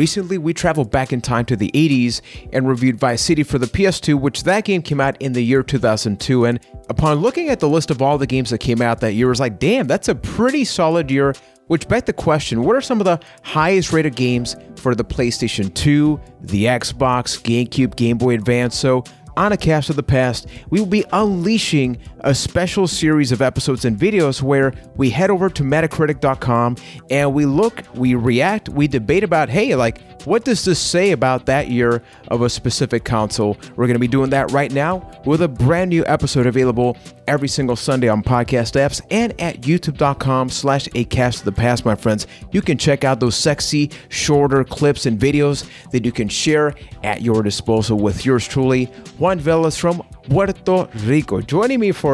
Recently, we traveled back in time to the 80s and reviewed Vice City for the PS2, which that game came out in the year 2002. And upon looking at the list of all the games that came out that year, it was like, damn, that's a pretty solid year, which begs the question, what are some of the highest rated games for the PlayStation 2, the Xbox, GameCube, Game Boy Advance? So on A Cast of the Past, we will be unleashing a special series of episodes and videos where we head over to Metacritic.com and we look, we react, we debate about, hey, like, what does this say about that year of a specific console? We're going to be doing that right now with a brand new episode available every single Sunday on podcast apps and at youtube.com/acastofthepast, my friends. You can check out those sexy, shorter clips and videos that you can share at your disposal with yours truly, Juan Velas from Puerto Rico, joining me for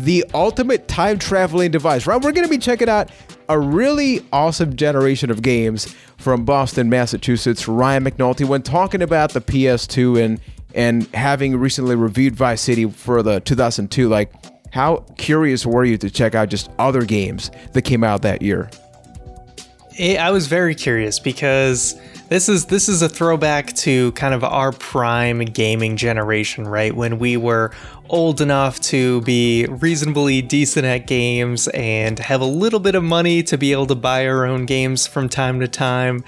the ultimate time traveling device. Right, we're going to be checking out a really awesome generation of games from Boston, Massachusetts, Ryan McNulty, when talking about the PS2 and having recently reviewed Vice City for the 2002, like, how curious were you to check out just other games that came out that year? I was very curious because this is a throwback to kind of our prime gaming generation, right? When we were old enough to be reasonably decent at games and have a little bit of money to be able to buy our own games from time to time.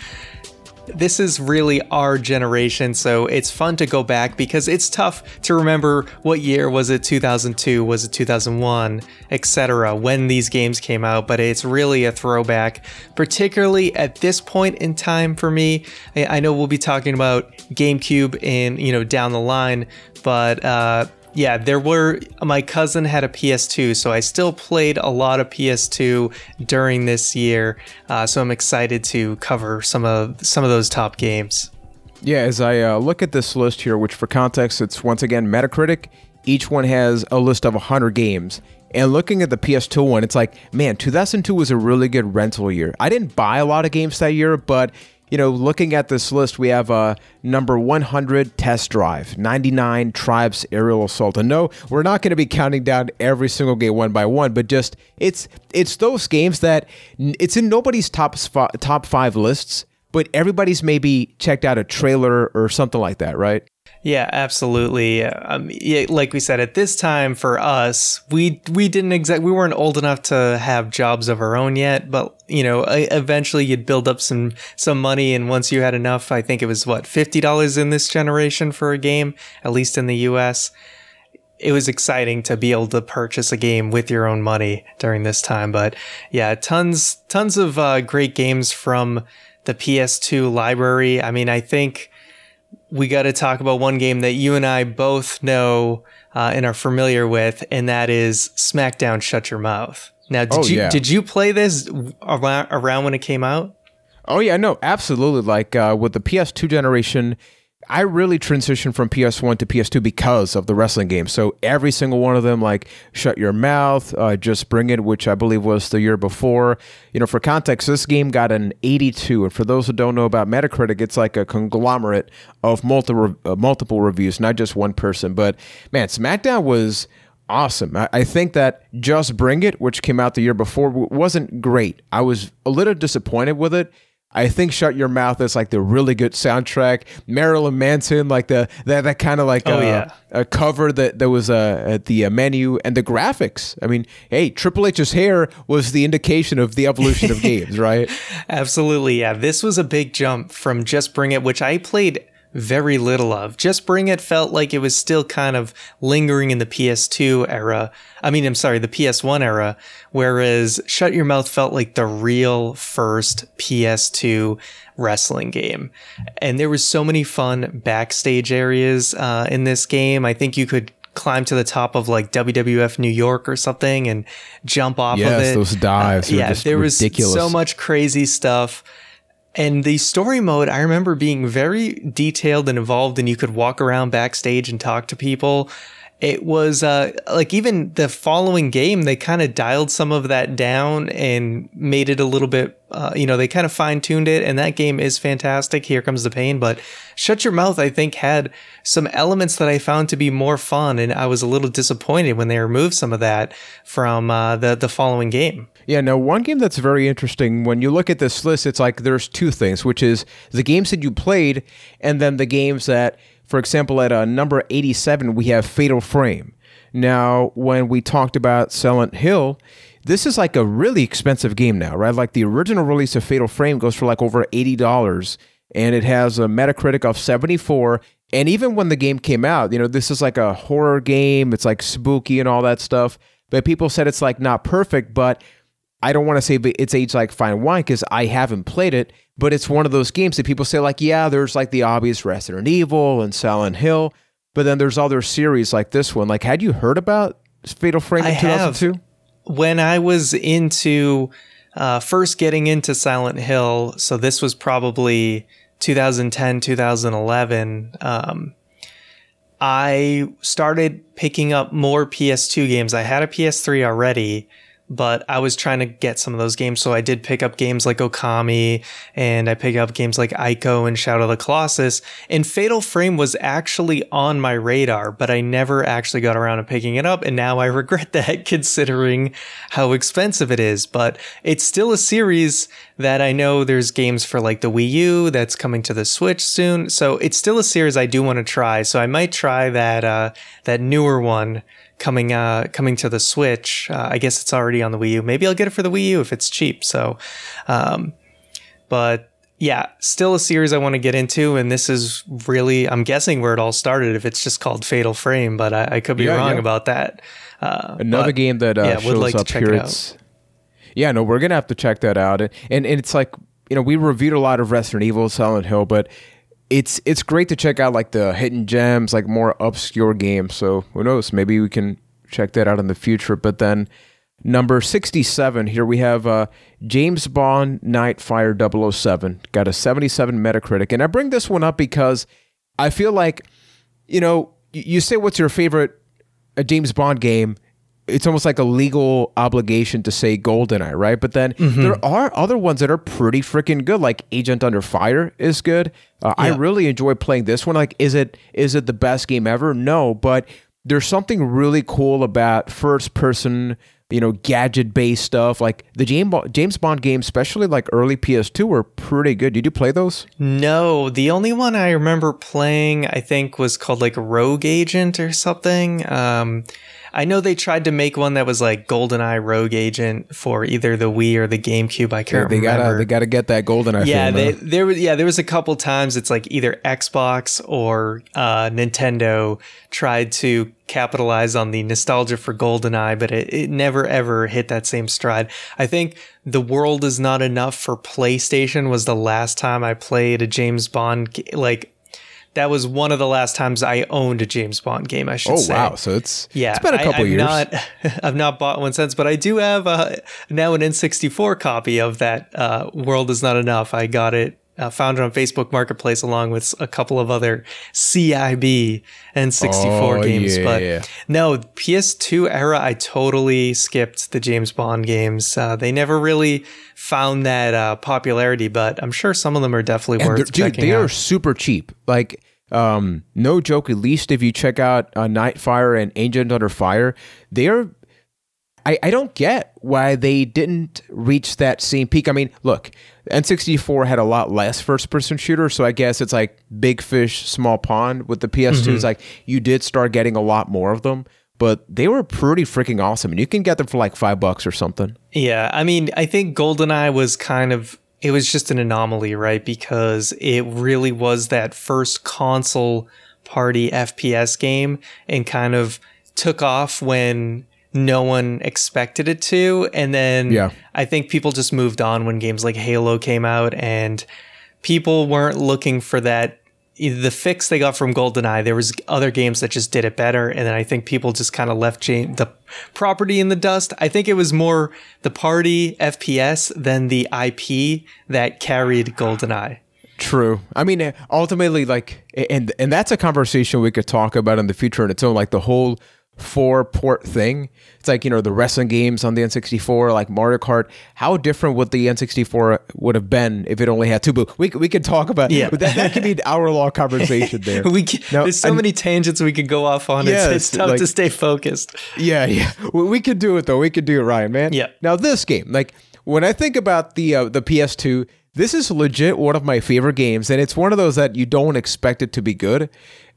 This is really our generation, so it's fun to go back because it's tough to remember what year was it, 2002, was it 2001, etc., when these games came out, but it's really a throwback, particularly at this point in time for me. I know we'll be talking about GameCube and, you know, down the line, but yeah, my cousin had a PS2, so I still played a lot of PS2 during this year. So I'm excited to cover some of those top games. Yeah, as I look at this list here, which for context, it's once again Metacritic. Each one has a list of 100 games. And looking at the PS2 one, it's like, man, 2002 was a really good rental year. I didn't buy a lot of games that year, but you know, looking at this list, we have number 100, Test Drive, 99, Tribes Aerial Assault. And no, we're not going to be counting down every single game one by one, but just it's those games that it's in nobody's top five lists, but everybody's maybe checked out a trailer or something like that, right? Yeah, absolutely. Like we said, at this time for us, we weren't old enough to have jobs of our own yet. But you know, eventually you'd build up some money, and once you had enough, I think it was what $50 in this generation for a game, at least in the U.S. It was exciting to be able to purchase a game with your own money during this time. But yeah, tons of great games from the PS2 library. I mean, I think we got to talk about one game that you and I both know and are familiar with, and that is SmackDown Shut Your Mouth. Now, did you play this around when it came out? Oh, yeah, no, absolutely. Like with the PS2 generation, I really transitioned from PS1 to PS2 because of the wrestling games. So every single one of them, like Shut Your Mouth, Just Bring It, which I believe was the year before. You know, for context, this game got an 82. And for those who don't know about Metacritic, it's like a conglomerate of multiple reviews, not just one person. But man, SmackDown was awesome. I think that Just Bring It, which came out the year before, wasn't great. I was a little disappointed with it. I think Shut Your Mouth is like the really good soundtrack. Marilyn Manson, like that kind of like a cover that was at the menu, and the graphics. I mean, hey, Triple H's hair was the indication of the evolution of games, right? Absolutely, yeah. This was a big jump from Just Bring It, which I played very little of. Just Bring It felt like it was still kind of lingering in the PS2 era. I mean, I'm sorry, the PS1 era, whereas Shut Your Mouth felt like the real first PS2 wrestling game. And there was so many fun backstage areas in this game. I think you could climb to the top of like WWF New York or something and jump off of it. Yes, those dives were just ridiculous. There was so much crazy stuff. And the story mode, I remember being very detailed and involved, and you could walk around backstage and talk to people. it was like even the following game, they kind of dialed some of that down and made it a little bit, they kind of fine tuned it. And that game is fantastic. Here Comes the Pain. But Shut Your Mouth, I think, had some elements that I found to be more fun. And I was a little disappointed when they removed some of that from the following game. Yeah, no, one game that's very interesting, when you look at this list, it's like there's two things, which is the games that you played and then the games that, for example, at number 87, we have Fatal Frame. Now, when we talked about Silent Hill, this is like a really expensive game now, right? Like the original release of Fatal Frame goes for like over $80, and it has a Metacritic of 74. And even when the game came out, this is like a horror game. It's like spooky and all that stuff. But people said it's like not perfect, but I don't want to say it's aged like fine wine because I haven't played it, but it's one of those games that people say like, yeah, there's like the obvious Resident Evil and Silent Hill, but then there's other series like this one. Like, had you heard about Fatal Frame in 2002? When I was into first getting into Silent Hill, so this was probably 2010, 2011, I started picking up more PS2 games. I had a PS3 already, but I was trying to get some of those games. So I did pick up games like Okami, and I picked up games like Ico and Shadow of the Colossus. And Fatal Frame was actually on my radar, but I never actually got around to picking it up. And now I regret that, considering how expensive it is. But it's still a series that I know there's games for, like the Wii U that's coming to the Switch soon. So it's still a series I do want to try. So I might try that newer one coming to the Switch. I guess it's already on the Wii U. Maybe I'll get it for the Wii U if it's cheap. So, but yeah, still a series I want to get into. And this is really, I'm guessing, where it all started, if it's just called Fatal Frame, but I could be wrong about that. Another game that shows like up here. Yeah, no, we're going to have to check that out. And it's like, we reviewed a lot of Resident Evil, Silent Hill, but It's great to check out like the hidden gems, like more obscure games. So who knows? Maybe we can check that out in the future. But then number 67 here, we have James Bond Nightfire 007. Got a 77 Metacritic. And I bring this one up because I feel like, you say what's your favorite James Bond game. It's almost like a legal obligation to say Goldeneye, right? But then there are other ones that are pretty freaking good, like Agent Under Fire is good. I really enjoy playing this one. Like, is it the best game ever? No, but there's something really cool about first-person, gadget-based stuff. Like, the James Bond games, especially like early PS2, were pretty good. Did you play those? No. The only one I remember playing, I think, was called like Rogue Agent or something. I know they tried to make one that was like GoldenEye Rogue Agent for either the Wii or the GameCube. I can't remember. They gotta get that GoldenEye. Yeah, there was a couple times it's like either Xbox or Nintendo tried to capitalize on the nostalgia for GoldenEye, but it never ever hit that same stride. I think The World Is Not Enough for PlayStation was the last time I played a James Bond That was one of the last times I owned a James Bond game, I should say. Oh, wow. So it's been a couple years. I've not bought one since, but I do have now an N64 copy of that World Is Not Enough. I got it, found it on Facebook Marketplace along with a couple of other CIB N64 games. Yeah, but no, PS2 era, I totally skipped the James Bond games. They never really found that popularity, but I'm sure some of them are definitely worth checking out. Dude, they are super cheap. Like, no joke, at least if you check out Nightfire and Agent Under Fire, they are... I don't get why they didn't reach that same peak. I mean, look, N64 had a lot less first-person shooters, so I guess it's like big fish, small pond. With the PS2, it's like you did start getting a lot more of them. But they were pretty freaking awesome, and you can get them for like $5 or something. Yeah, I mean, I think GoldenEye was kind of, it was just an anomaly, right? Because it really was that first console party FPS game and kind of took off when no one expected it to. And then I think people just moved on when games like Halo came out, and people weren't looking for that. The fix they got from GoldenEye, there was other games that just did it better, and then I think people just kind of left the property in the dust. I think it was more the party FPS than the IP that carried GoldenEye. True. I mean, ultimately, like, and that's a conversation we could talk about in the future on its own, like the whole four-port thing. It's like, you know, the wrestling games on the N64, like Mario Kart, how different would the N64 would have been if it only had two boot? We could talk about, yeah, but that could be an hour-long conversation there. There's so many tangents we could go off on. Yeah, it's tough, like, to stay focused. Yeah. We could do it, though. We could do it, Ryan, man. Yeah. Now, this game, like, when I think about the PS2, this is legit one of my favorite games, and it's one of those that you don't expect it to be good.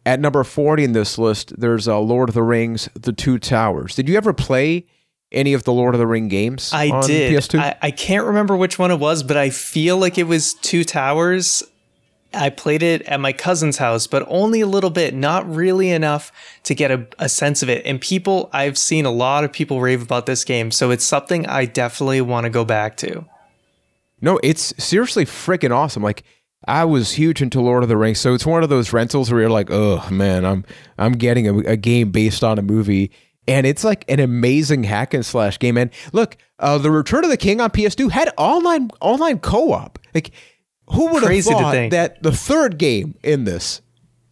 At number 40 in this list, there's Lord of the Rings The Two Towers. Did you ever play any of the Lord of the Ring games on PS2? I can't remember which one it was, but I feel like it was Two Towers. I played it at my cousin's house, but only a little bit, not really enough to get a sense of it. And I've seen a lot of people rave about this game, so it's something I definitely want to go back to. No, it's seriously freaking awesome. Like, I was huge into Lord of the Rings, so it's one of those rentals where you're like, oh man, I'm getting a game based on a movie, and it's like an amazing hack and slash game. And look, The Return of the King on PS2 had online co-op. Like, who would have thought that the third game in this?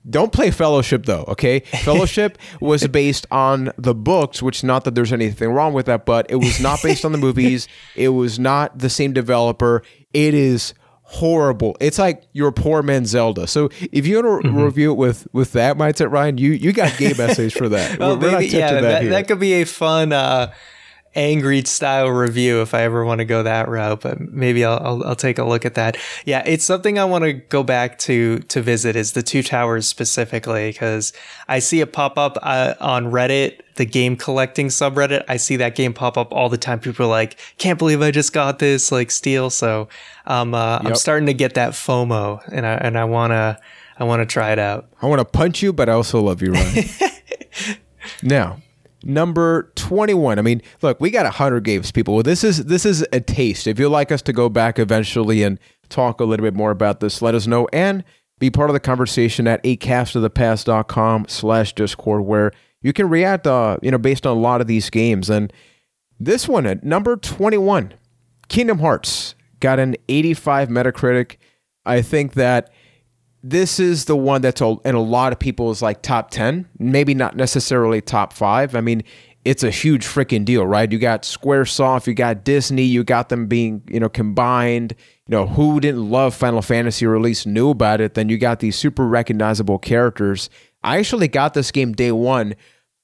Don't play Fellowship, though, okay? Fellowship was based on the books, which, not that there's anything wrong with that, but it was not based on the movies. It was not the same developer. It is horrible. It's like your poor man Zelda. So if you want to review it with that mindset, Ryan, you got game essays for that. Well, that could be a fun angry style review if I ever want to go that route, but maybe I'll take a look at that. Yeah, it's something I want to go back to visit, is the Two Towers specifically, because I see it pop up on Reddit, the game collecting subreddit. I see that game pop up all the time. People are like, can't believe I just got this, like, steal. So I'm starting to get that FOMO, and I want to try it out. I want to punch you, but I also love you, Ryan. Now, number 21. I mean, look, we got 100 games, people. Well, this is a taste. If you'd like us to go back eventually and talk a little bit more about this, let us know and be part of the conversation at acastofthepast.com/discord, where you can react, based on a lot of these games. And this one at number 21, Kingdom Hearts, got an 85 Metacritic. I think that this is the one that's in a lot of people's, like, top 10, maybe not necessarily top 5. I mean, it's a huge freaking deal, right? You got Squaresoft, you got Disney, you got them being, combined. Who didn't love Final Fantasy, or at least knew about it? Then you got these super recognizable characters. I actually got this game day one,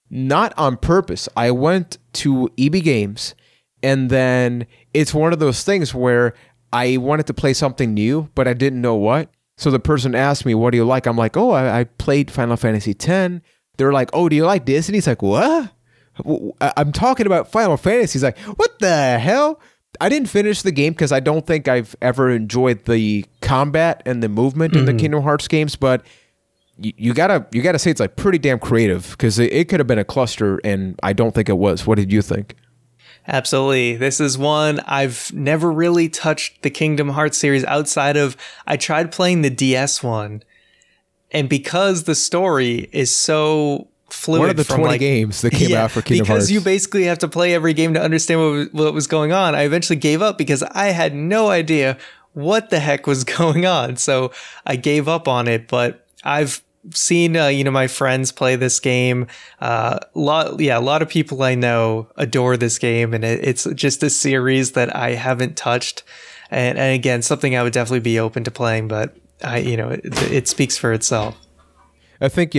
not on purpose. I went to EB Games, and then it's one of those things where I wanted to play something new, but I didn't know what. So the person asked me, what do you like? I'm like, oh, I played Final Fantasy 10. They're like, oh, do you like Disney? He's like, what? I'm talking about Final Fantasy. He's like, what the hell? I didn't finish the game because I don't think I've ever enjoyed the combat and the movement in the Kingdom Hearts games, but you gotta say it's, like, pretty damn creative, because it could have been a cluster, and I don't think it was. What did you think? Absolutely. This is one I've never really touched the Kingdom Hearts series outside of, I tried playing the DS one, and because the story is so fluid. One of the 20 games that came out for Kingdom Hearts. Because you basically have to play every game to understand what was going on. I eventually gave up because I had no idea what the heck was going on. So I gave up on it, but I've seen my friends play this game. A lot of people I know adore this game, and it's just a series that I haven't touched, and again, something I would definitely be open to playing, but it speaks for itself. I think,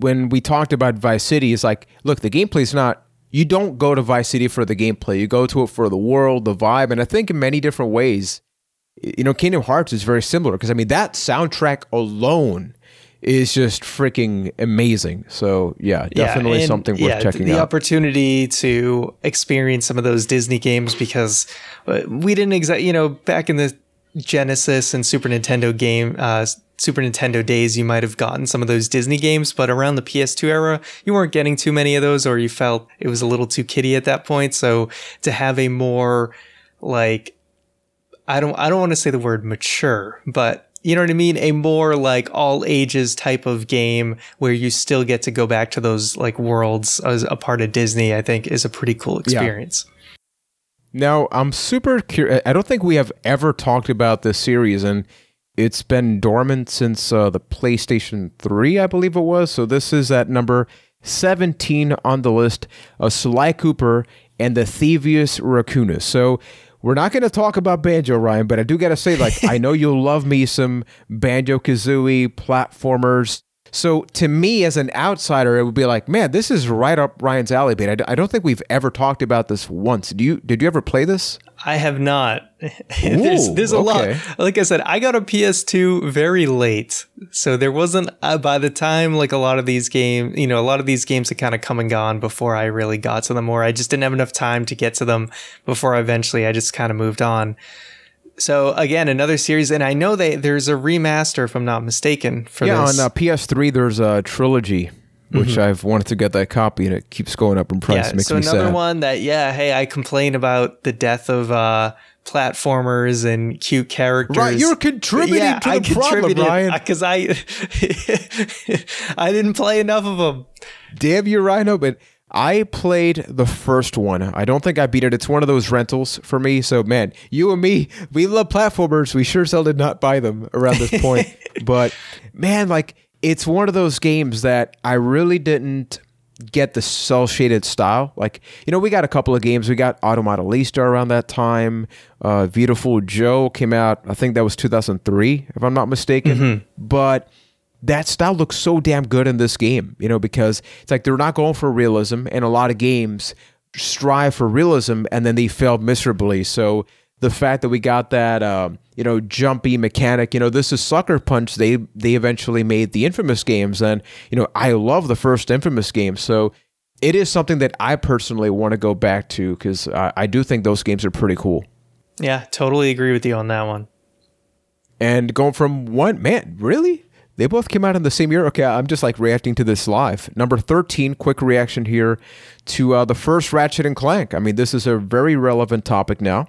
when we talked about Vice City, it's like, look, the gameplay's not, you don't go to Vice City for the gameplay, you go to it for the world, the vibe, and I think in many different ways, Kingdom Hearts is very similar, because I mean, that soundtrack alone is just freaking amazing. So definitely something worth checking out. The opportunity to experience some of those Disney games, because we didn't exactly, back in the Genesis and Super Nintendo Super Nintendo days, you might have gotten some of those Disney games, but around the PS2 era, you weren't getting too many of those, or you felt it was a little too kiddie at that point. So to have a more, like, I don't want to say the word mature, but you know what I mean? A more, like, all ages type of game where you still get to go back to those, like, worlds as a part of Disney, I think is a pretty cool experience. Yeah. Now, I'm super curious. I don't think we have ever talked about this series, and It's been dormant since the PlayStation 3, I believe it was. So this is at number 17 on the list of Sly Cooper and the Thievius Raccoonus. So we're not going to talk about Banjo, Ryan, but I do got to say, like, I know you'll love me some Banjo-Kazooie platformers. So to me, as an outsider, it would be like, man, this is right up Ryan's alley, but I don't think we've ever talked about this once. Did you ever play this? I have not. There's a lot. Like I said, I got a PS2 very late, so there wasn't, by the time, like, a lot of these games had kind of come and gone before I really got to them, or I just didn't have enough time to get to them before eventually I just kind of moved on. So again, another series, and I know there's a remaster, if I'm not mistaken, for this. Yeah, on PS3 there's a trilogy, which I've wanted to get that copy, and it keeps going up in price. Yeah, makes me sad. So another one that, I complain about the death of platformers and cute characters. Right, you're contributing to the problem, Ryan. Because I didn't play enough of them. Damn you, Rhino, but I played the first one. I don't think I beat it. It's one of those rentals for me. So, man, you and me, we love platformers. We sure did not buy them around this point. But, man, like, it's one of those games that I really didn't get the cel-shaded style. Like, you know, we got a couple of games. We got Automodelista around that time. Beautiful Joe came out. I think that was 2003, if I'm not mistaken. Mm-hmm. But that style looks so damn good in this game, you know, because it's like they're not going for realism, and a lot of games strive for realism, and then they fail miserably. So the fact that we got that, jumpy mechanic, you know, this is Sucker Punch. They eventually made the Infamous games, and, you know, I love the first Infamous game. So it is something that I personally want to go back to, because I do think those games are pretty cool. Yeah, totally agree with you on that one. And going from one, man, really? They both came out in the same year? Okay, I'm just like reacting to this live. Number 13, quick reaction here to the first Ratchet & Clank. I mean, this is a very relevant topic now.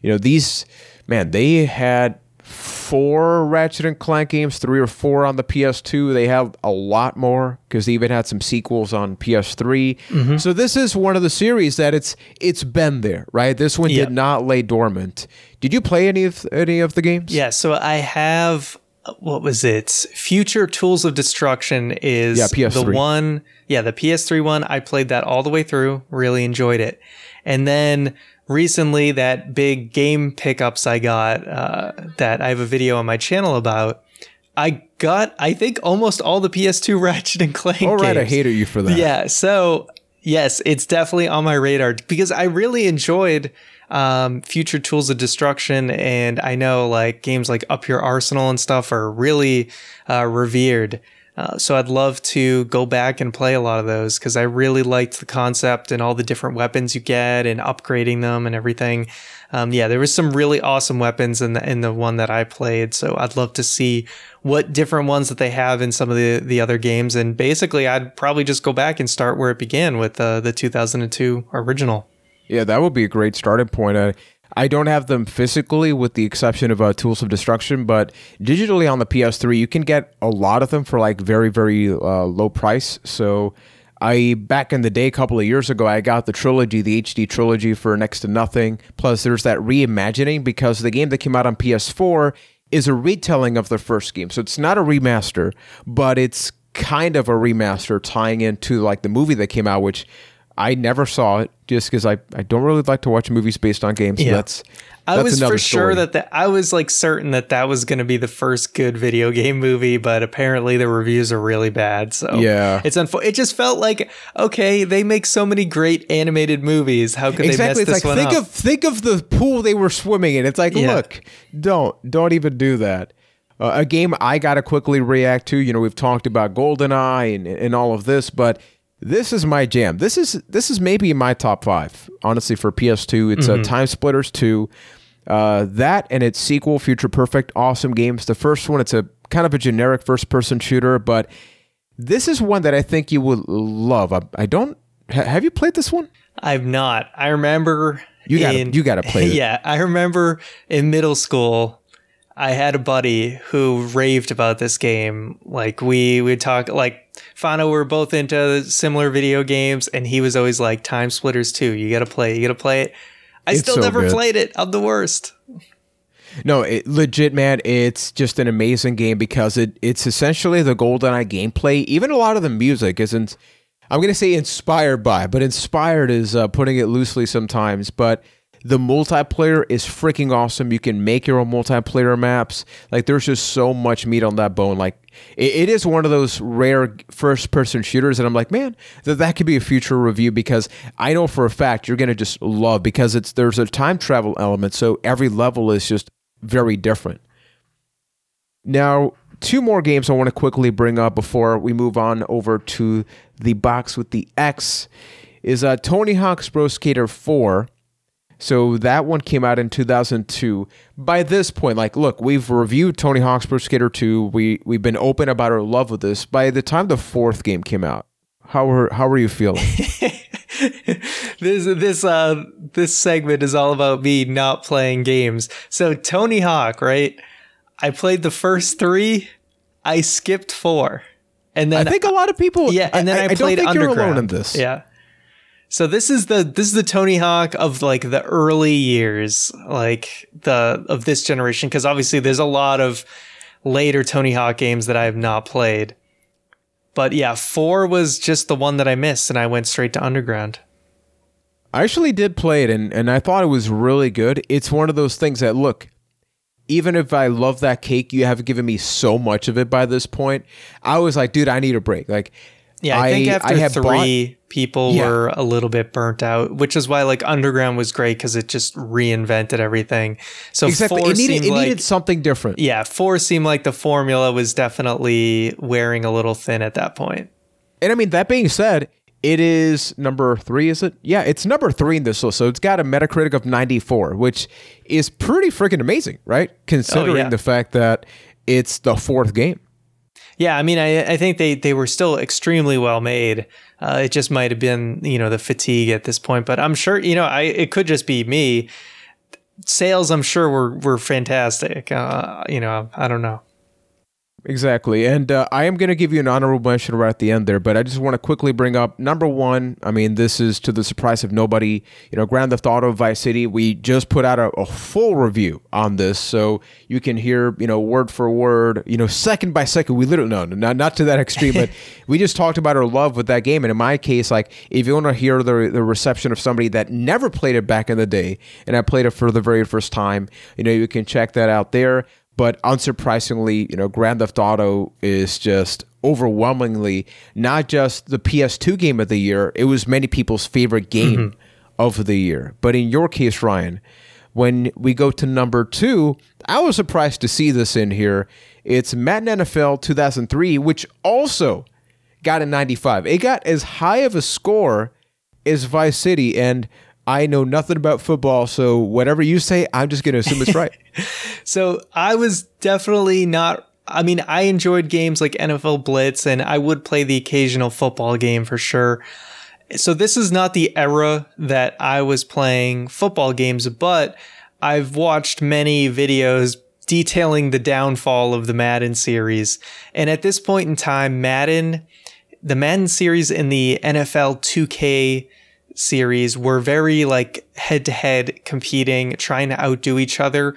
You know, these, man, they had 4 Ratchet & Clank games, 3 or 4 on the PS2. They have a lot more, because they even had some sequels on PS3. Mm-hmm. So this is one of the series that it's been there, right? This one did not lay dormant. Did you play any of the games? Yeah, so I have... What was it? Future Tools of Destruction is PS3. The one. Yeah, the PS3 one. I played that all the way through. Really enjoyed it. And then recently, that big game pickups I got that I have a video on my channel about. I got, I think, almost all the PS2 Ratchet and Clank games. All right, I hated you for that. Yeah. So yes, it's definitely on my radar, because I really enjoyed Future Tools of Destruction, and I know, like, games like Up Your Arsenal and stuff are really revered, so I'd love to go back and play a lot of those, because I really liked the concept and all the different weapons you get and upgrading them and everything. There was some really awesome weapons in the one that I played, so I'd love to see what different ones that they have in some of the other games, and basically I'd probably just go back and start where it began with the 2002 original. Yeah, that would be a great starting point. I don't have them physically, with the exception of Tools of Destruction, but digitally on the PS3, you can get a lot of them for, like, very, very low price. So back in the day, a couple of years ago, I got the trilogy, the HD trilogy, for next to nothing. Plus, there's that reimagining, because the game that came out on PS4 is a retelling of the first game. So it's not a remaster, but it's kind of a remaster, tying into, like, the movie that came out, which I never saw it, just because I don't really like to watch movies based on games. So I was, like, certain that was going to be the first good video game movie, but apparently the reviews are really bad. So it just felt like, okay, they make so many great animated movies. How could they mess this one up? Think of the pool they were swimming in. It's like, look, don't even do that. A game I got to quickly react to. You know, we've talked about Goldeneye and all of this, but this is my jam. This is maybe my top 5, honestly, for PS2. It's Time Splitters 2. That and its sequel, Future Perfect, awesome games. The first one, it's a kind of a generic first-person shooter, but this is one that I think you would love. Have you played this one? I've not. I remember... You gotta play it. Yeah, I remember in middle school, I had a buddy who raved about this game. Like, we would talk, like, Fano, we're both into similar video games, and he was always like, Time Splitters 2, you gotta play it. I still never played it. I'm the worst. No, legit, man, it's just an amazing game because it's essentially the GoldenEye gameplay. Even a lot of the music isn't, I'm going to say inspired by, but inspired is putting it loosely sometimes, but the multiplayer is freaking awesome. You can make your own multiplayer maps. Like, there's just so much meat on that bone. Like, it is one of those rare first-person shooters that I'm like, man, that could be a future review, because I know for a fact you're going to just love, because there's a time travel element, so every level is just very different. Now, two more games I want to quickly bring up before we move on over to the box with the X is Tony Hawk's Pro Skater 4. So that one came out in 2002. By this point, like, look, we've reviewed Tony Hawk's Pro Skater 2. We've been open about our love of this. By the time the fourth game came out, how were you feeling? This segment is all about me not playing games. So Tony Hawk, right? I played the first three. I skipped four, and then I think a lot of people. Yeah, and then I played Underground. I don't think you're alone in this. Yeah. So this is the Tony Hawk of like the early years, like of this generation, because obviously there's a lot of later Tony Hawk games that I have not played. But yeah, 4 was just the one that I missed, and I went straight to Underground. I actually did play it, and I thought it was really good. It's one of those things that, look, even if I love that cake, you have given me so much of it by this point. I was like, dude, I need a break. Like, yeah, I think after 3, people were a little bit burnt out, which is why like Underground was great because it just reinvented everything. So exactly. 4 it needed something different. Yeah, 4 seemed like the formula was definitely wearing a little thin at that point. And I mean, that being said, it is number 3, is it? Yeah, it's number 3 in this list. So it's got a Metacritic of 94, which is pretty freaking amazing, right? Considering the fact that it's the fourth game. Yeah, I mean, I think they were still extremely well made. It just might have been, you know, the fatigue at this point. But I'm sure, you know, it could just be me. Sales, I'm sure, were fantastic. You know, I don't know. Exactly. And I am going to give you an honorable mention right at the end there. But I just want to quickly bring up, number 1, I mean, this is to the surprise of nobody. You know, Grand Theft Auto Vice City, we just put out a full review on this. So you can hear, you know, word for word, you know, second by second. We literally, not to that extreme, but we just talked about our love with that game. And in my case, like, if you want to hear the reception of somebody that never played it back in the day, and I played it for the very first time, you know, you can check that out there. But unsurprisingly, you know, Grand Theft Auto is just overwhelmingly not just the PS2 game of the year. It was many people's favorite game of the year. But in your case, Ryan, when we go to number 2, I was surprised to see this in here. It's Madden NFL 2003, which also got a 95. It got as high of a score as Vice City, and I know nothing about football, so whatever you say, I'm just going to assume it's right. So I was definitely not, I mean, I enjoyed games like NFL Blitz, and I would play the occasional football game for sure. So this is not the era that I was playing football games, but I've watched many videos detailing the downfall of the Madden series. And at this point in time, the Madden series and the NFL 2K series were very like head-to-head competing, trying to outdo each other.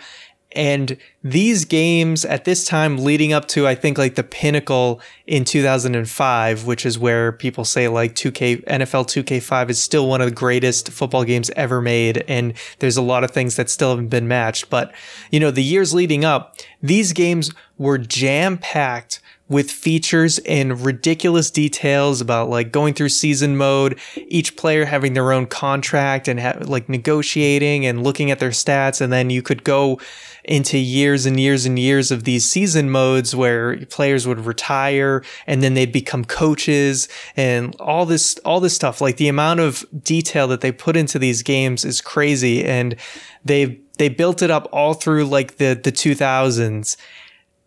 And these games at this time leading up to, I think, like the pinnacle in 2005, which is where people say like NFL 2K5 is still one of the greatest football games ever made. And there's a lot of things that still haven't been matched. But, you know, the years leading up, these games were jam-packed with features and ridiculous details about like going through season mode, each player having their own contract and like negotiating and looking at their stats. And then you could go into years and years and years of these season modes where players would retire and then they'd become coaches and all this stuff. Like the amount of detail that they put into these games is crazy. And they built it up all through like the 2000s.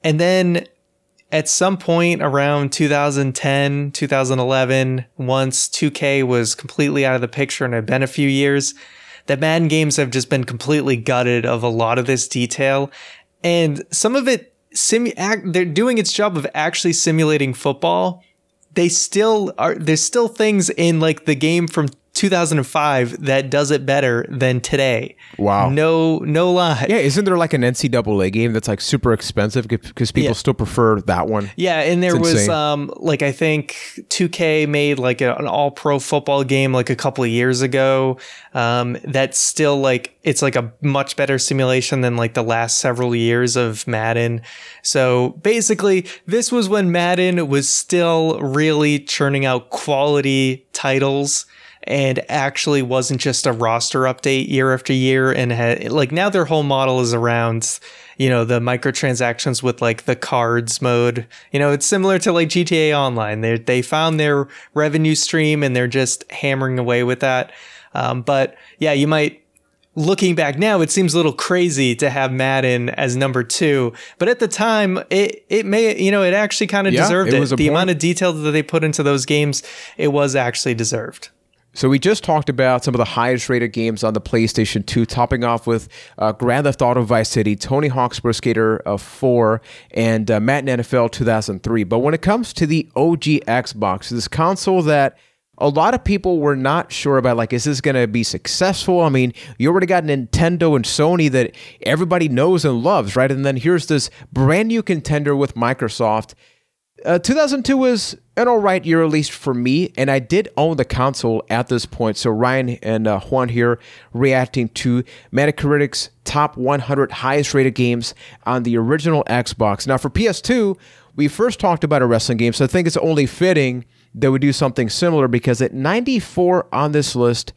And then at some point around 2010, 2011, once 2K was completely out of the picture and had been a few years, the Madden games have just been completely gutted of a lot of this detail. And some of it, they're doing its job of actually simulating football. There's still things in like the game from 2005 that does it better than today. Wow. No lie. Yeah, isn't there like an NCAA game that's like super expensive because people still prefer that one? Yeah, and there was like I think 2K made like an all-pro football game like a couple of years ago that's still like it's like a much better simulation than like the last several years of Madden. So basically, this was when Madden was still really churning out quality titles and actually wasn't just a roster update year after year. And like now their whole model is around, you know, the microtransactions with like the cards mode. You know, it's similar to like GTA Online. They found their revenue stream and they're just hammering away with that. But yeah, you might, looking back now, it seems a little crazy to have Madden as number two, but at the time it may, you know, it actually kind of deserved it. The amount of detail that they put into those games, it was actually deserved. So we just talked about some of the highest rated games on the PlayStation 2, topping off with Grand Theft Auto Vice City, Tony Hawk's Pro Skater 4, and Madden NFL 2003. But when it comes to the OG Xbox, this console that a lot of people were not sure about, like, is this going to be successful? I mean, you already got Nintendo and Sony that everybody knows and loves, right? And then here's this brand new contender with Microsoft. 2002 was an all right year, at least for me, and I did own the console at this point. So Ryan and Juan here reacting to Metacritic's top 100 highest rated games on the original Xbox. Now for PS2, we first talked about a wrestling game, so I think it's only fitting that we do something similar because at 94 on this list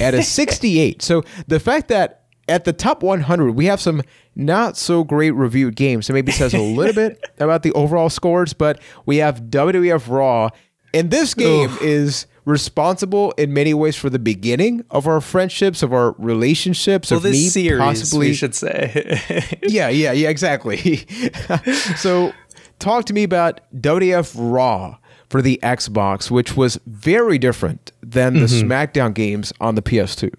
at a 68. So the fact that at the top 100, we have some not so great reviewed games. So maybe says a little bit about the overall scores, but we have WWF Raw. And this game is responsible in many ways for the beginning of our friendships, of our relationships, of this series, possibly. We should say. yeah, exactly. So talk to me about WWF Raw for the Xbox, which was very different than the SmackDown games on the PS2.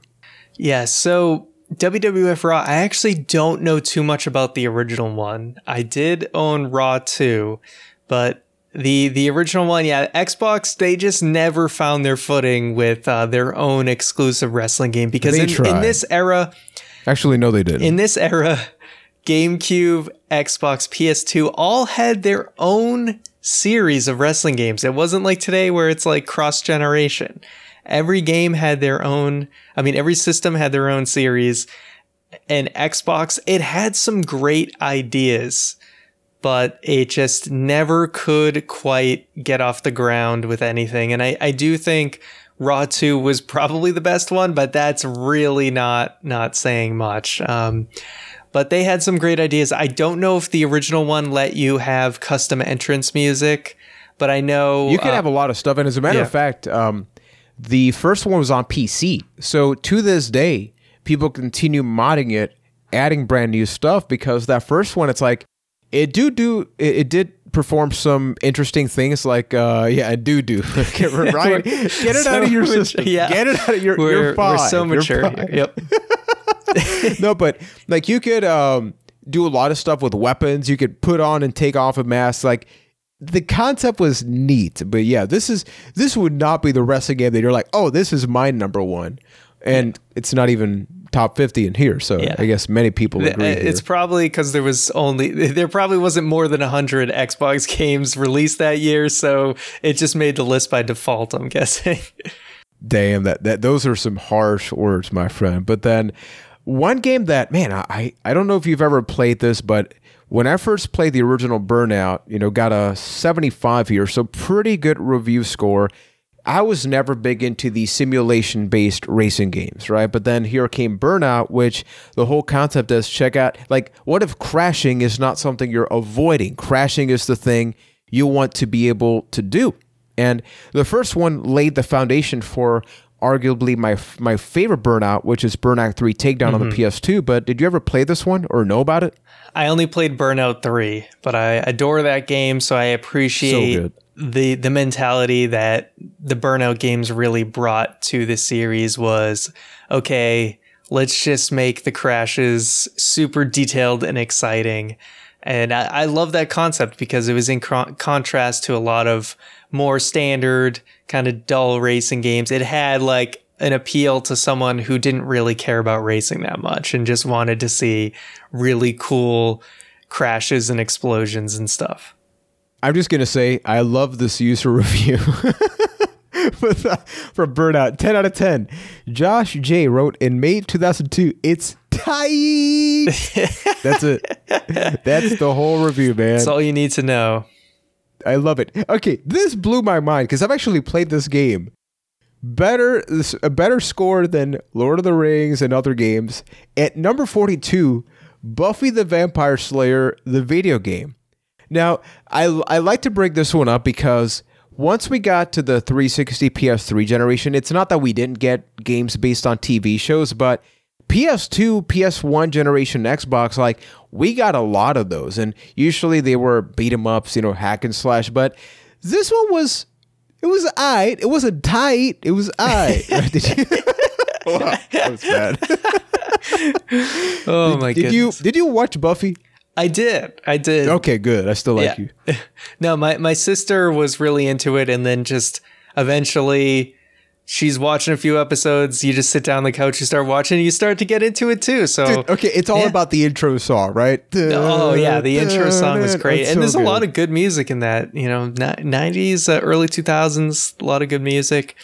Yeah, so WWF Raw, I actually don't know too much about the original one. I did own Raw 2, but the original one, yeah, Xbox, they just never found their footing with their own exclusive wrestling game because in this era... Actually, no, they didn't. In this era, GameCube, Xbox, PS2 all had their own series of wrestling games. It wasn't like today where it's like cross-generation. Every game had their own, I mean, every system had their own series. And Xbox, it had some great ideas, but it just never could quite get off the ground with anything. And I do think Raw 2 was probably the best one, but that's really not saying much. But they had some great ideas. I don't know if the original one let you have custom entrance music, but I know... You can have a lot of stuff. And as a matter of fact... the first one was on PC. So to this day, people continue modding it, adding brand new stuff because that first one, it's like, it did perform some interesting things like, do. Ryan, get it out of your system. Yeah. Get it out of your pod. We're so mature. Yep. No, but like you could do a lot of stuff with weapons. You could put on and take off a mask. Like, the concept was neat, but yeah, this would not be the wrestling game that you're like, oh, this is my number one, and it's not even top 50 in here. So I guess many people agree. It's probably because there probably wasn't more than 100 Xbox games released that year, so it just made the list by default, I'm guessing. Damn, that those are some harsh words, my friend. But then one game that, man, I don't know if you've ever played this, but when I first played the original Burnout, you know, got a 75 here, so pretty good review score. I was never big into the simulation-based racing games, right? But then here came Burnout, which the whole concept is check out, like, what if crashing is not something you're avoiding? Crashing is the thing you want to be able to do. And the first one laid the foundation for arguably my favorite Burnout, which is Burnout 3 Takedown on the PS2. But did you ever play this one or know about it? I only played Burnout 3, but I adore that game, so I appreciate the mentality that the Burnout games really brought to the series was, okay, let's just make the crashes super detailed and exciting. And I love that concept because it was in contrast to a lot of more standard kind of dull racing games. It had like an appeal to someone who didn't really care about racing that much and just wanted to see really cool crashes and explosions and stuff. I'm just going to say, I love this user review from Burnout. 10 out of 10. Josh J wrote in May 2002, it's tight. That's it. That's the whole review, man. That's all you need to know. I love it. Okay, this blew my mind because I've actually played this game. A better score than Lord of the Rings and other games. At number 42, Buffy the Vampire Slayer, the video game. Now, I like to break this one up because once we got to the 360 PS3 generation, it's not that we didn't get games based on TV shows, but PS2, PS1 generation, Xbox, like, we got a lot of those. And usually they were beat-em-ups, you know, hack and slash. But this one was... It was aight. It wasn't tight. It was aight. Wow, that was bad. Oh my goodness. Did you watch Buffy? I did. Okay, good. I still like you. No, my sister was really into it, and then just eventually she's watching a few episodes. You just sit down on the couch, you start watching, and you start to get into it too. So it's all about the intro song, right? Oh yeah, the intro song is great, and there's a lot of good music in that. You know, 90s, early 2000s, a lot of good music.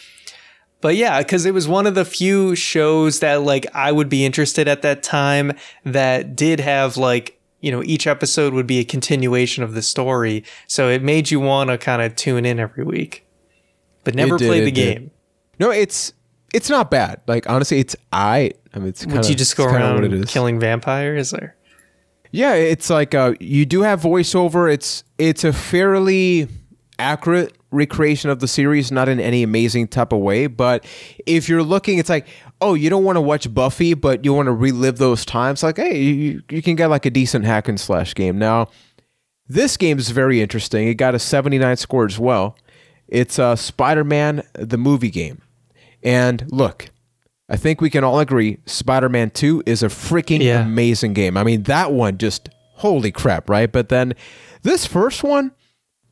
But yeah, because it was one of the few shows that like I would be interested at that time that did have like, you know, each episode would be a continuation of the story, so it made you want to kind of tune in every week, but never played the game. No, it's not bad. Like, honestly, it's it's kind of... Would you just go around killing vampires? Or? Yeah, it's like you do have voiceover. It's a fairly accurate recreation of the series, not in any amazing type of way. But if you're looking, it's like, oh, you don't want to watch Buffy, but you want to relive those times. Like, hey, you can get like a decent hack and slash game. Now, this game is very interesting. It got a 79 score as well. It's Spider-Man, the movie game. And look, I think we can all agree Spider-Man 2 is a freaking amazing game. I mean, that one just, holy crap, right? But then this first one,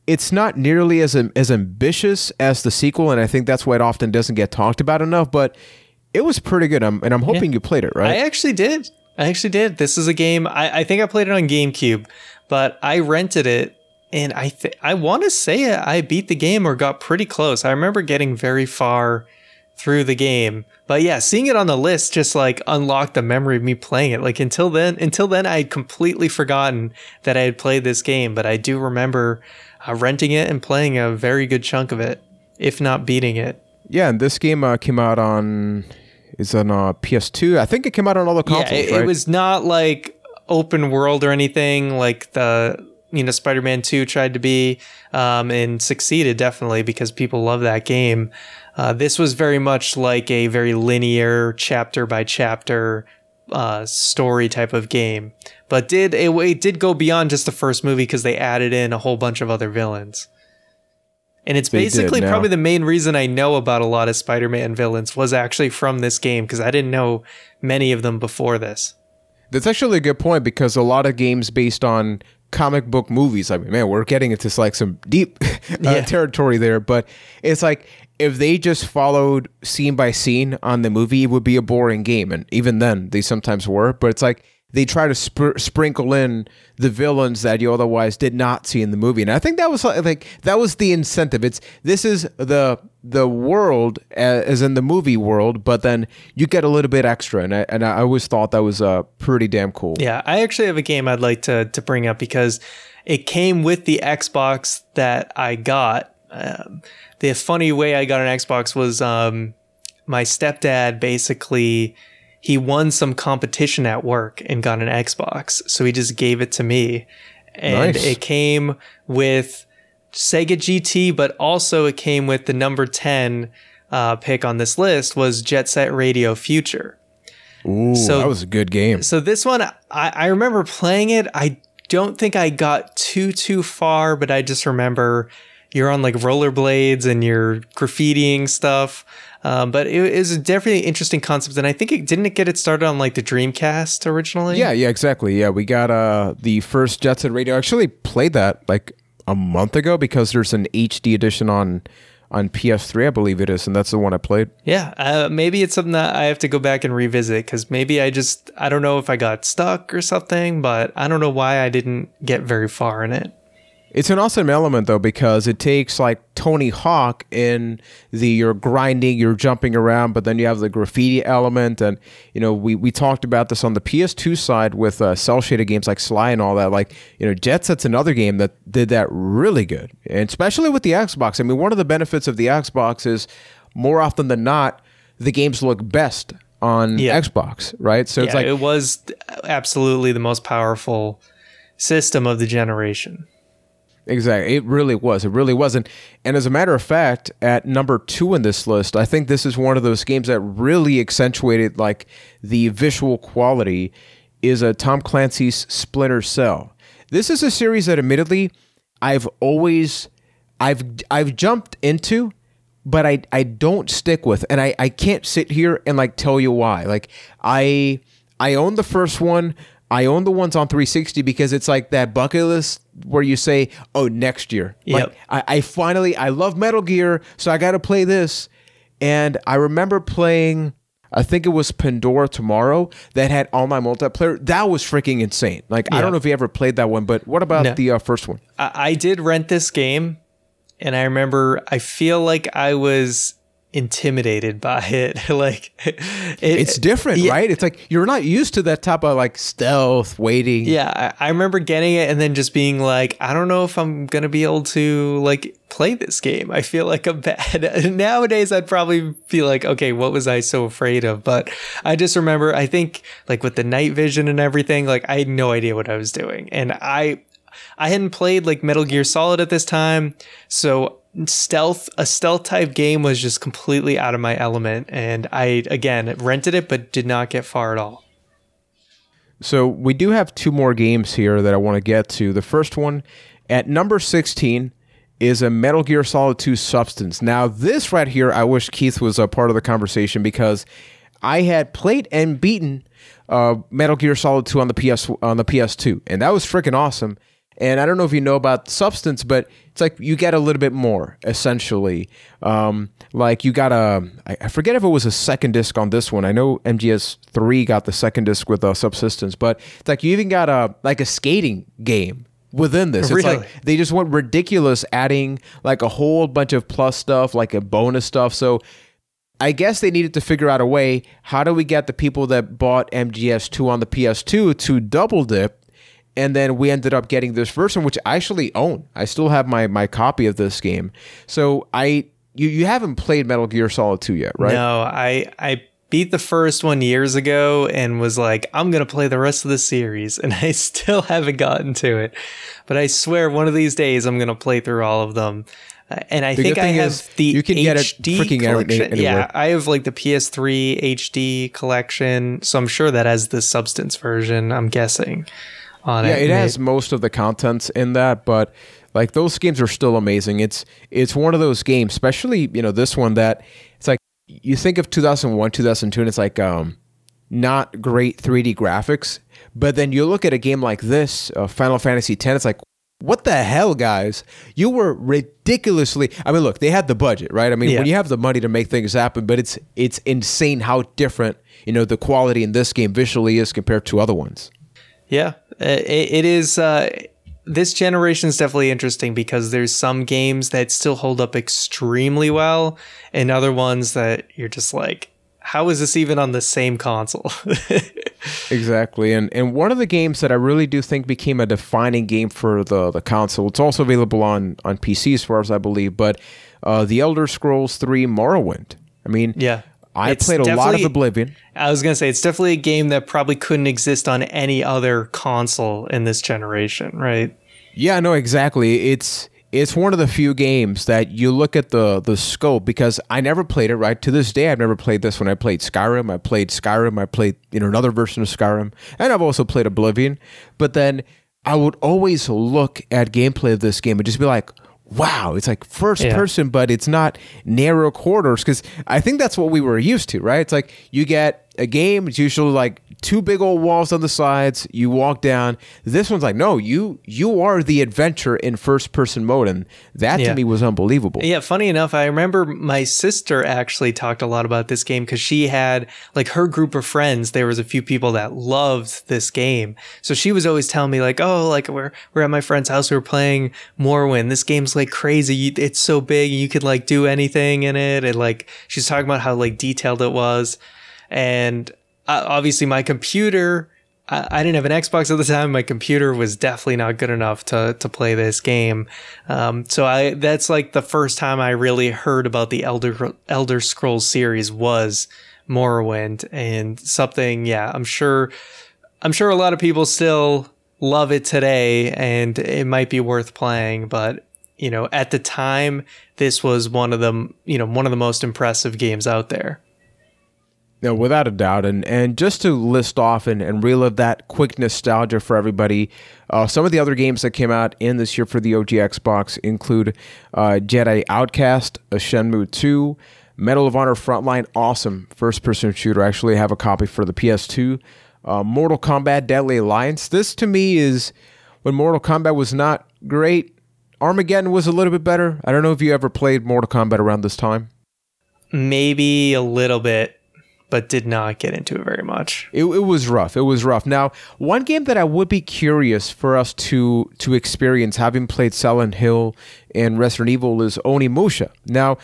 it's not nearly as ambitious as the sequel, and I think that's why it often doesn't get talked about enough, but it was pretty good, and I'm hoping you played it, right? I actually did. This is a game, I think I played it on GameCube, but I rented it. And I want to say I beat the game or got pretty close. I remember getting very far through the game. But yeah, seeing it on the list just like unlocked the memory of me playing it. Like until then, I had completely forgotten that I had played this game. But I do remember renting it and playing a very good chunk of it, if not beating it. Yeah, and this game came out on... It's on PS2. I think it came out on all the consoles, right? It was not like open world or anything like the... You know, Spider-Man 2 tried to be and succeeded definitely because people love that game. This was very much like a very linear chapter by chapter story type of game, but it did go beyond just the first movie because they added in a whole bunch of other villains. And it's basically probably the main reason I know about a lot of Spider-Man villains was actually from this game because I didn't know many of them before this. That's actually a good point because a lot of games based on comic book movies, I mean, man, we're getting into like some deep territory there, but it's like if they just followed scene by scene on the movie, it would be a boring game. And even then, they sometimes were, but it's like they try to sprinkle in the villains that you otherwise did not see in the movie. And I think that was like that was the incentive. This is the world as in the movie world, but then you get a little bit extra. And I always thought that was pretty damn cool. Yeah, I actually have a game I'd like to bring up because it came with the Xbox that I got. The funny way I got an Xbox was my stepdad basically... He won some competition at work and got an Xbox. So he just gave it to me. And nice. It came with Sega GT, but also it came with the number 10 pick on this list was Jet Set Radio Future. Ooh, so, that was a good game. So this one, I remember playing it. I don't think I got too far, but I just remember you're on like rollerblades and you're graffitiing stuff. But it is definitely an interesting concept, and I think it started on like the Dreamcast originally. Yeah, exactly. Yeah, we got the first Jet Set Radio. I actually played that like a month ago because there's an HD edition on on PS3, I believe it is, and that's the one I played. Yeah, maybe it's something that I have to go back and revisit, because maybe I don't know if I got stuck or something, but I don't know why I didn't get very far in it. It's an awesome element, though, because it takes, like, Tony Hawk in you're grinding, you're jumping around, but then you have the graffiti element, and, you know, we talked about this on the PS2 side with cel-shaded games like Sly and all that. Like, you know, Jet Set's another game that did that really good, and especially with the Xbox. I mean, one of the benefits of the Xbox is, more often than not, the games look best on Xbox, right? So it's like... it was absolutely the most powerful system of the generation. Exactly. It really was. It really wasn't. And as a matter of fact, at number 2 in this list, I think this is one of those games that really accentuated like the visual quality, is a Tom Clancy's Splinter Cell. This is a series that admittedly I've jumped into, but I don't stick with. And I can't sit here and like tell you why. Like I own the first one. I own the ones on 360 because it's like that bucket list where you say, oh, next year. Yep. Like, I love Metal Gear, so I got to play this. And I remember playing, I think it was Pandora Tomorrow, that had all my multiplayer. That was freaking insane. Like, yep. I don't know if you ever played that one, but what about the first one? I did rent this game, and I remember I feel like I was... intimidated by it. Like it's different, right? It's like you're not used to that type of like stealth waiting. I remember getting it and then just being like, I don't know if I'm gonna be able to like play this game. I feel like I'm bad. Nowadays I'd probably be like, okay, what was I so afraid of? But I just remember, I think like with the night vision and everything, like I had no idea what I was doing, and I hadn't played like Metal Gear Solid at this time, so a stealth type game was just completely out of my element, and I again rented it but did not get far at all. So we do have two more games here that I want to get to. The first one at number 16 is a Metal Gear Solid 2 Substance. Now this right here, I wish Keith was a part of the conversation, because I had played and beaten Metal Gear Solid 2 on the PS2, and that was freaking awesome. And I don't know if you know about Substance, but it's like you get a little bit more, essentially. Like you got I forget if it was a second disc on this one. I know MGS3 got the second disc with Subsistence, but it's like you even got a skating game within this. Really? It's like they just went ridiculous, adding like a whole bunch of plus stuff, like a bonus stuff. So I guess they needed to figure out a way, how do we get the people that bought MGS2 on the PS2 to double dip? And then we ended up getting this version, which I actually own. I still have my copy of this game. So you haven't played Metal Gear Solid 2 yet, right? No, I beat the first one years ago and was like, I'm going to play the rest of the series. And I still haven't gotten to it. But I swear one of these days I'm going to play through all of them. And I think I have the HD collection. Yeah, I have like the PS3 HD collection. So I'm sure that has the Substance version, I'm guessing. It has most of the contents in that, but like those games are still amazing. It's one of those games, especially, you know, this one, that it's like you think of 2001, 2002, and it's like not great 3D graphics, but then you look at a game like this, Final Fantasy 10, it's like, what the hell, guys? You were ridiculously... I mean, look, they had the budget, right? I mean, when you have the money to make things happen, but it's insane how different, you know, the quality in this game visually is compared to other ones. Yeah, it is. This generation is definitely interesting because there's some games that still hold up extremely well and other ones that you're just like, how is this even on the same console? Exactly. And one of the games that I really do think became a defining game for the console, it's also available on PC as far as I believe, but The Elder Scrolls 3 Morrowind. I mean... yeah. I played a lot of Oblivion. I was going to say, it's definitely a game that probably couldn't exist on any other console in this generation, right? Yeah, no, exactly. It's one of the few games that you look at the scope, because I never played it, right? To this day, I've never played this one. I played Skyrim. I played, you know, another version of Skyrim. And I've also played Oblivion. But then I would always look at gameplay of this game and just be like, wow, it's like first person, but it's not narrow corridors, because I think that's what we were used to, right? It's like you get a game, it's usually like two big old walls on the sides. You walk down. This one's like, no, you are the adventure in first person mode. And that to me was unbelievable. Yeah. Funny enough, I remember my sister actually talked a lot about this game because she had like her group of friends. There was a few people that loved this game. So she was always telling me like, oh, like we're at my friend's house. We were playing Morrowind. This game's like crazy. It's so big. You could like do anything in it. And like, she's talking about how like detailed it was. And obviously my computer, I didn't have an Xbox at the time. My computer was definitely not good enough to play this game. So that's like the first time I really heard about the Elder Scrolls series was Morrowind, and something, I'm sure a lot of people still love it today and it might be worth playing, but you know, at the time this was one of the most impressive games out there. No, without a doubt. And just to list off and relive that quick nostalgia for everybody, some of the other games that came out in this year for the OG Xbox include Jedi Outcast, Shenmue 2, Medal of Honor Frontline, awesome first-person shooter. I actually have a copy for the PS2. Mortal Kombat Deadly Alliance. This, to me, is when Mortal Kombat was not great. Armageddon was a little bit better. I don't know if you ever played Mortal Kombat around this time. Maybe a little bit, but did not get into it very much. It was rough. It was rough. Now, one game that I would be curious for us to experience, having played Silent Hill and Resident Evil, is Onimusha. Now,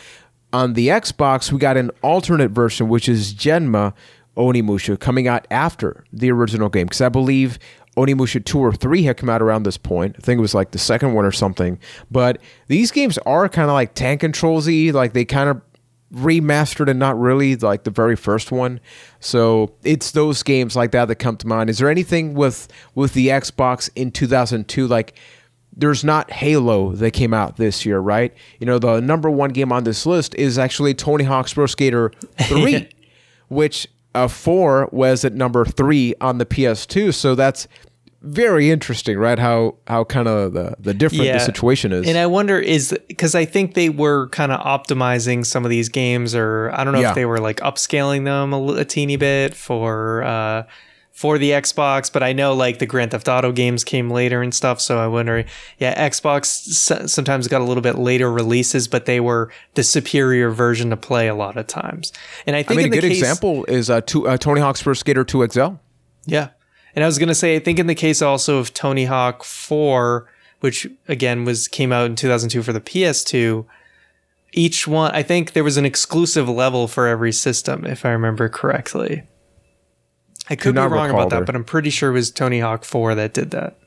on the Xbox, we got an alternate version, which is Genma Onimusha, coming out after the original game, because I believe Onimusha 2 or 3 had come out around this point. I think it was like the second one or something. But these games are kind of like tank controls-y. Like, they kind of remastered and not really like the very first one. So it's those games like that that come to mind. Is there anything with the Xbox in 2002? Like, there's not Halo that came out this year, right? You know, the number one game on this list is actually Tony Hawk's Pro Skater 3, which 4 was at number 3 on the PS2. So that's very interesting, right? How kind of the different the situation is. And I wonder is, because I think they were kind of optimizing some of these games, or I don't know if they were like upscaling them a teeny bit for the Xbox, but I know like the Grand Theft Auto games came later and stuff. So I wonder, Xbox sometimes got a little bit later releases, but they were the superior version to play a lot of times. And I think example is Tony Hawk's Pro Skater 2 XL. Yeah. And I was going to say, I think in the case also of Tony Hawk 4, which again came out in 2002 for the PS2, each one, I think there was an exclusive level for every system, if I remember correctly. I could be wrong about that, but I'm pretty sure it was Tony Hawk 4 that did that.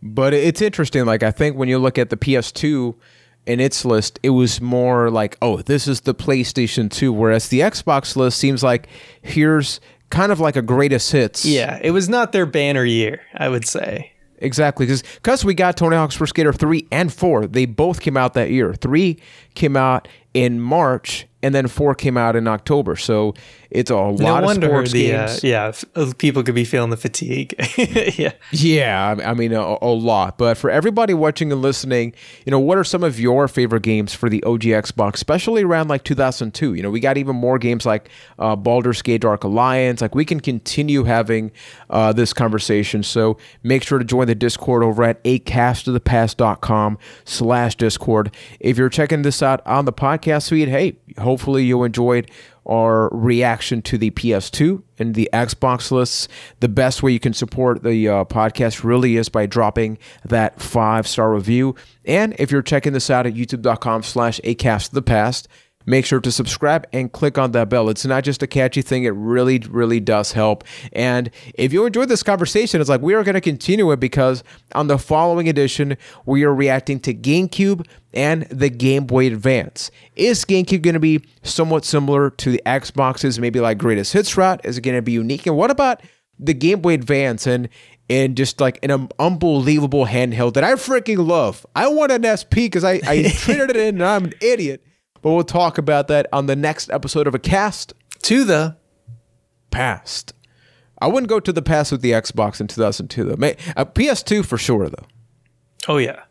But it's interesting. Like, I think when you look at the PS2 in its list, it was more like, oh, this is the PlayStation 2, whereas the Xbox list seems like here's kind of like a greatest hits. Yeah, it was not their banner year, I would say. Exactly, because we got Tony Hawk's Pro Skater 3 and 4. They both came out that year. 3 came out in March, and then 4 came out in October. So it's a lot of sports games. People could be feeling the fatigue. Yeah, I mean, a lot. But for everybody watching and listening, you know, what are some of your favorite games for the OG Xbox, especially around like 2002? You know, we got even more games like Baldur's Gate Dark Alliance. Like, we can continue having this conversation. So make sure to join the Discord over at acastofthepast.com/Discord. If you're checking this out on the podcast feed, hey, hopefully you enjoyed our reaction to the PS2 and the Xbox lists. The best way you can support the podcast really is by dropping that 5-star review. And if you're checking this out at youtube.com/acastofthepast, make sure to subscribe and click on that bell. It's not just a catchy thing. It really, really does help. And if you enjoyed this conversation, it's like we are going to continue it, because on the following edition, we are reacting to GameCube and the Game Boy Advance. Is GameCube going to be somewhat similar to the Xbox's, maybe like greatest hits route? Is it going to be unique? And what about the Game Boy Advance and just like an unbelievable handheld that I freaking love? I want an SP because I traded it in and I'm an idiot. But we'll talk about that on the next episode of A Cast to the Past. I wouldn't go to the past with the Xbox in 2002, though. A PS2 for sure, though. Oh, yeah.